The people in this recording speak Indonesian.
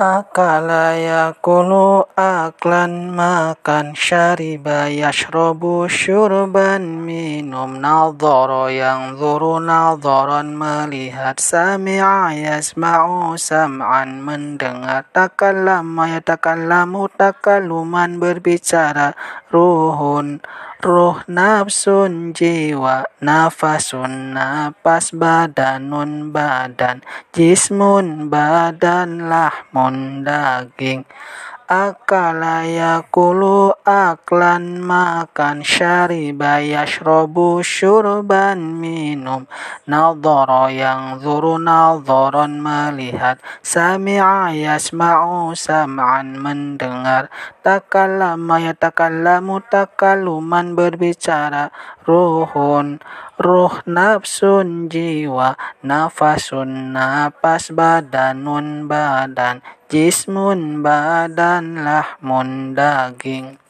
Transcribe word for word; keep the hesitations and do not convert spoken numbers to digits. Akala yakulu aklan, makan. Syariba yashrobu syurban, minum. Nadhara yanzuru nadharan, melihat. Sami'a yasma'u sam'an, mendengar. Takallama yatakallamu takaluman, berbicara. Ruhun Ruh nafsun jiwa, nafasun nafas, badanun badan, jismun badan, lahmun daging. Akala yakulu aklan, makan. Syariba yashrobu syurban, minum. Nadhara yanzuru nadharan, melihat. Sami'a yasma'u sam'an, mendengar. Takallama yatakallamu takaluman, berbicara. Ruhun Ruh nafsun jiwa, nafasun nafas, badanun badan, jismun badan, lahmun daging.